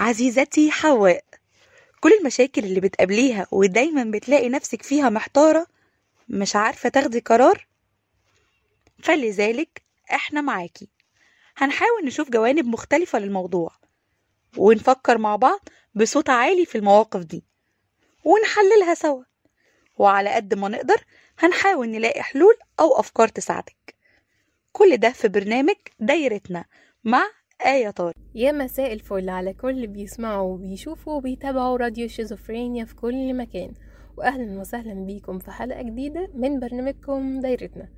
عزيزتي حواء، كل المشاكل اللي بتقابليها ودايما بتلاقي نفسك فيها محتارة مش عارفة تاخدي قرار، فلذلك احنا معاكي. هنحاول نشوف جوانب مختلفة للموضوع ونفكر مع بعض بصوت عالي في المواقف دي ونحللها سوا، وعلى قد ما نقدر هنحاول نلاقي حلول أو أفكار تساعدك. كل ده في برنامج دايرتنا مع أي طارق. يا مساء الفل على كل بيسمعوا وبيشوفوا وبيتابعوا راديو الشيزوفرينيا في كل مكان، وأهلا وسهلا بيكم في حلقة جديدة من برنامجكم دايرتنا.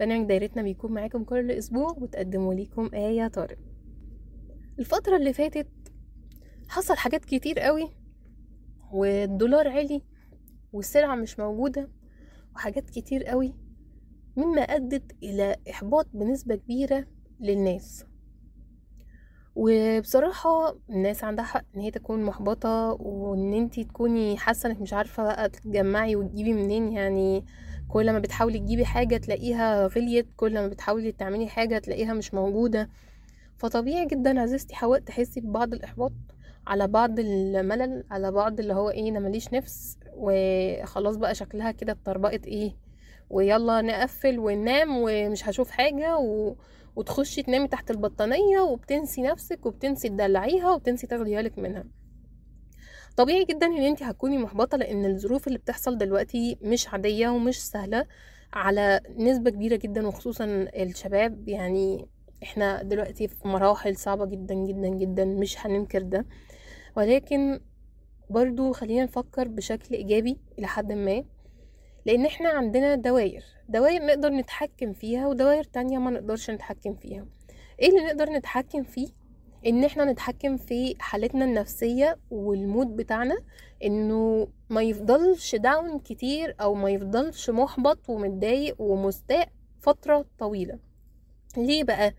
برنامج دايرتنا بيكون معاكم كل أسبوع وتقدموا ليكم أي طارق. الفترة اللي فاتت حصل حاجات كتير قوي، والدولار عالي والسلعة مش موجودة وحاجات كتير قوي، مما أدت إلى إحباط بنسبة كبيرة للناس. وبصراحة الناس عندها حق إن هي تكون محبطة، وإن انتي تكوني حاسة إنك مش عارفة بقى تجمعي وتجيبي منين. يعني كل ما بتحاولي تجيبي حاجة تلاقيها غليت، كل ما بتحاولي تعملي حاجة تلاقيها مش موجودة. فطبيعي جدا عزيزتي حواء تحسي ببعض الإحباط، على بعض الملل، على بعض اللي هو ايه، انا ماليش نفس وخلاص بقى شكلها كده اتطربقت ايه، ويلا نقفل وننام ومش هشوف حاجه، وتخشي تنامي تحت البطانيه وبتنسي نفسك وبتنسي تدلعيها وبتنسي تاخدي بالك منها. طبيعي جدا ان انت هتكوني محبطه، لان الظروف اللي بتحصل دلوقتي مش عاديه ومش سهله على نسبه كبيره جدا، وخصوصا الشباب. يعني احنا دلوقتي في مراحل صعبه جدا جدا جدا، مش هننكر ده، ولكن برضو خلينا نفكر بشكل ايجابي لحد ما، لان احنا عندنا دوائر نقدر نتحكم فيها ودوائر تانية ما نقدرش نتحكم فيها. ايه اللي نقدر نتحكم فيه؟ ان احنا نتحكم في حالتنا النفسية والمود بتاعنا، انه ما يفضلش داون كتير او ما يفضلش محبط ومتضايق ومستاء فترة طويلة. ليه بقى؟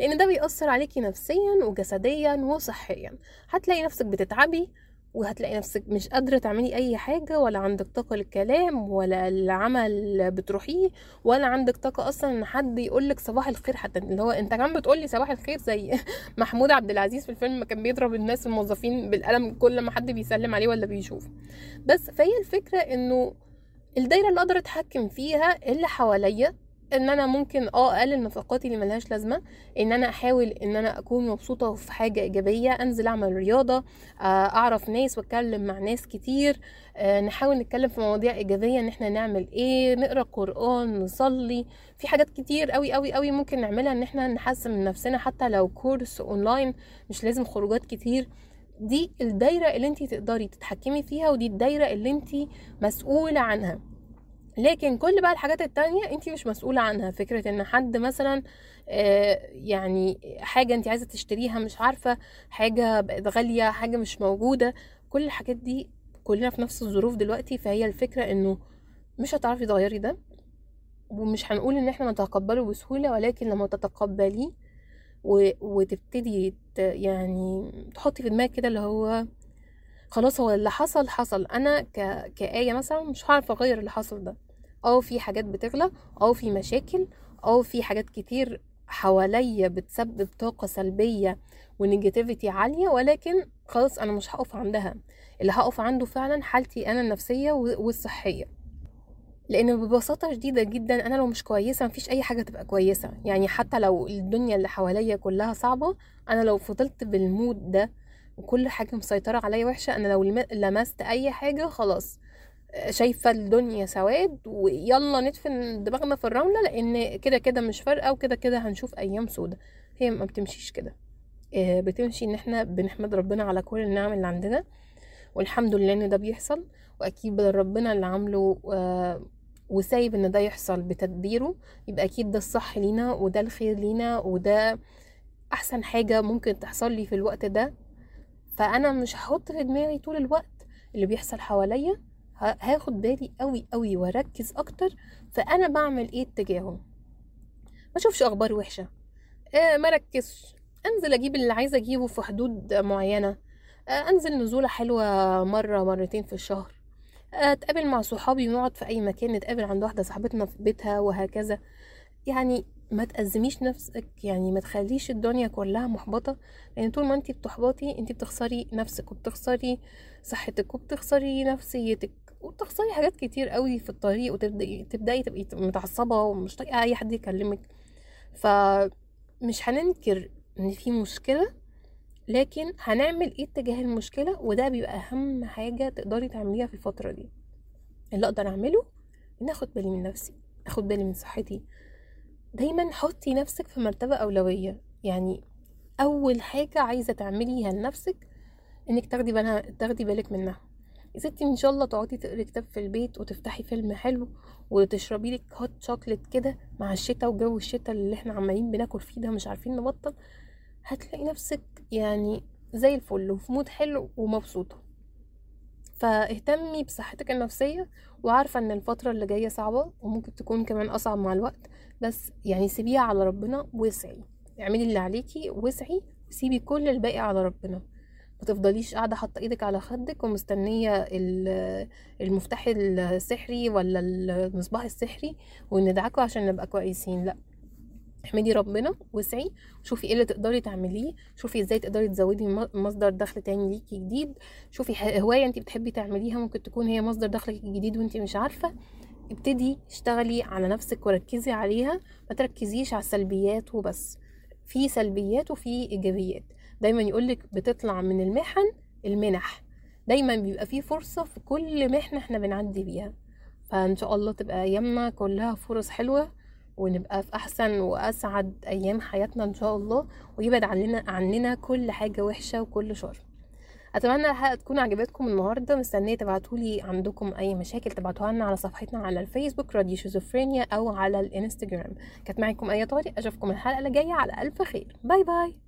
لان ده بيأثر عليكي نفسيا وجسديا وصحيا. هتلاقي نفسك بتتعبي، وهتلاقي نفسك مش قادرة تعملي اي حاجة، ولا عندك طاقة للكلام ولا العمل بتروحيه، ولا عندك طاقة اصلا ان حد يقولك صباح الخير، حتى اللي هو انت كمان بتقولي صباح الخير زي محمود عبدالعزيز في الفيلم ما كان بيضرب الناس الموظفين بالقلم كل ما حد بيسلم عليه ولا بيشوف. بس فهي الفكرة انه الدايرة اللي اقدر اتحكم فيها اللي حواليا، ان انا ممكن اقلل نفقاتي اللي ملهاش لازمه، ان انا احاول ان انا اكون مبسوطه في حاجه ايجابيه، انزل اعمل رياضه، اعرف ناس واتكلم مع ناس كتير، نحاول نتكلم في مواضيع ايجابيه، ان احنا نعمل ايه، نقرا قران، نصلي. في حاجات كتير قوي قوي قوي ممكن نعملها ان احنا نحسن من نفسنا، حتى لو كورس اونلاين، مش لازم خروجات كتير. دي الدايره اللي انت تقدري تتحكمي فيها، ودي الدايره اللي انت مسؤوله عنها. لكن كل بقى الحاجات التانية انتي مش مسؤولة عنها. فكرة ان حد مثلا يعني حاجة انتي عايزة تشتريها مش عارفة، حاجة بقت غالية، حاجة مش موجودة، كل الحاجات دي كلنا في نفس الظروف دلوقتي. فهي الفكرة انه مش هتعرفي تغيري ده، ومش هنقول ان احنا نتقبله بسهولة، ولكن لما تتقبليه وتبتدي يعني تحطي في دماغك كده اللي هو خلاص، هو اللي حصل حصل. انا كآية مثلا مش هعرف اغير اللي حصل ده، او في حاجات بتغلى، او في مشاكل، او في حاجات كتير حواليا بتسبب طاقة سلبية ونيجاتيفيتي عالية، ولكن خلاص انا مش هقف عندها. اللي هقف عنده فعلا حالتي انا النفسية والصحية، لان ببساطة شديدة جدا انا لو مش كويسة مفيش اي حاجة تبقى كويسة. يعني حتى لو الدنيا اللي حواليا كلها صعبة، انا لو فضلت بالمود ده وكل حاجة مسيطرة عليا وحشة، انا لو لمست اي حاجة خلاص شايفة الدنيا سواد، ويلا ندفن دماغنا في الرملة، لان كده كده مش فارقة، وكده كده هنشوف ايام سودة. هي ما بتمشيش كده، بتمشي ان احنا بنحمد ربنا على كل النعم اللي عندنا، والحمد لله ان ده بيحصل، واكيد ربنا اللي عامله وسايب ان ده يحصل بتدبيره، يبقى اكيد ده الصح لينا، وده الخير لينا، وده احسن حاجة ممكن تحصل لي في الوقت ده. فانا مش هحط في دماغي طول الوقت اللي بيحصل حواليا، هاخد بالي قوي قوي واركز اكتر فانا بعمل ايه اتجاهه. ما اشوفش اخبار وحشه، ما ركزش، انزل اجيب اللي عايزه اجيبه في حدود معينه، انزل نزوله حلوه مره مرتين في الشهر، اتقابل مع صحابي ونقعد في اي مكان، نتقابل عند واحده صاحبتنا في بيتها، وهكذا. يعني ما تأزميش نفسك، يعني ما تخليش الدنيا كلها محبطة، لان طول ما انتي بتحبطي انتي بتخسري نفسك وبتخسري صحتك وبتخسري نفسيتك وبتخسري حاجات كتير قوي في الطريق، وتبدأي تبقي متعصبة ومش طايقة اي حد يكلمك. فمش هننكر ان في مشكلة، لكن هنعمل ايه تجاه المشكلة، وده بيبقى اهم حاجة تقدري تعمليها في الفترة دي. اللي اقدر اعمله ان اخد بالي من نفسي، اخد بالي من صحتي، دايما حطي نفسك في مرتبة اولوية. يعني اول حاجة عايزة تعمليها لنفسك انك تاخدي بالك منها. يا ستي ان شاء الله تقعدي تقري كتاب في البيت وتفتحي فيلم حلو وتشربي لك هوت شوكليت كده مع الشتاء وجو الشتاء اللي احنا عمالين بناكل فيه ده مش عارفين نبطل، هتلاقي نفسك يعني زي الفل وفي مود حلو ومبسوطة. فاهتمي بصحتك النفسية، وعارفة ان الفترة اللي جاية صعبة وممكن تكون كمان اصعب مع الوقت، بس يعني سيبيها على ربنا واسعي، اعملي اللي عليكي واسعي وسيبي كل الباقي على ربنا. ما تفضليش قاعدة حاطة ايدك على خدك ومستنية المفتاح السحري ولا المصباح السحري وندعكوا عشان نبقى كويسين، لا، احمدي ربنا واسعي وشوفي ايه اللي تقدري تعمليه، شوفي ازاي تقدري تزودي مصدر دخل تاني ليكي جديد، شوفي هواية انت بتحبي تعمليها ممكن تكون هي مصدر دخلك الجديد وانت مش عارفة. ابتدي اشتغلي على نفسك وركزي عليها، ما تركزيش على السلبيات وبس، في سلبيات وفي ايجابيات. دايما يقولك بتطلع من المحن المنح، دايما بيبقى فيه فرصة في كل محنة احنا بنعدي بيها. فان شاء الله تبقى ايامنا كلها فرص حلوة، ونبقى في احسن واسعد ايام حياتنا ان شاء الله، ويبعد عننا كل حاجه وحشه وكل شر. اتمنى الحلقه تكون عجبتكم النهارده، مستنيه تبعتولي عندكم اي مشاكل، تبعتوها لنا على صفحتنا على الفيسبوك راديو شيزوفرينيا او على الانستجرام. كانت معاكم اي طارق، اشوفكم الحلقه اللي جايه على الف خير. باي باي.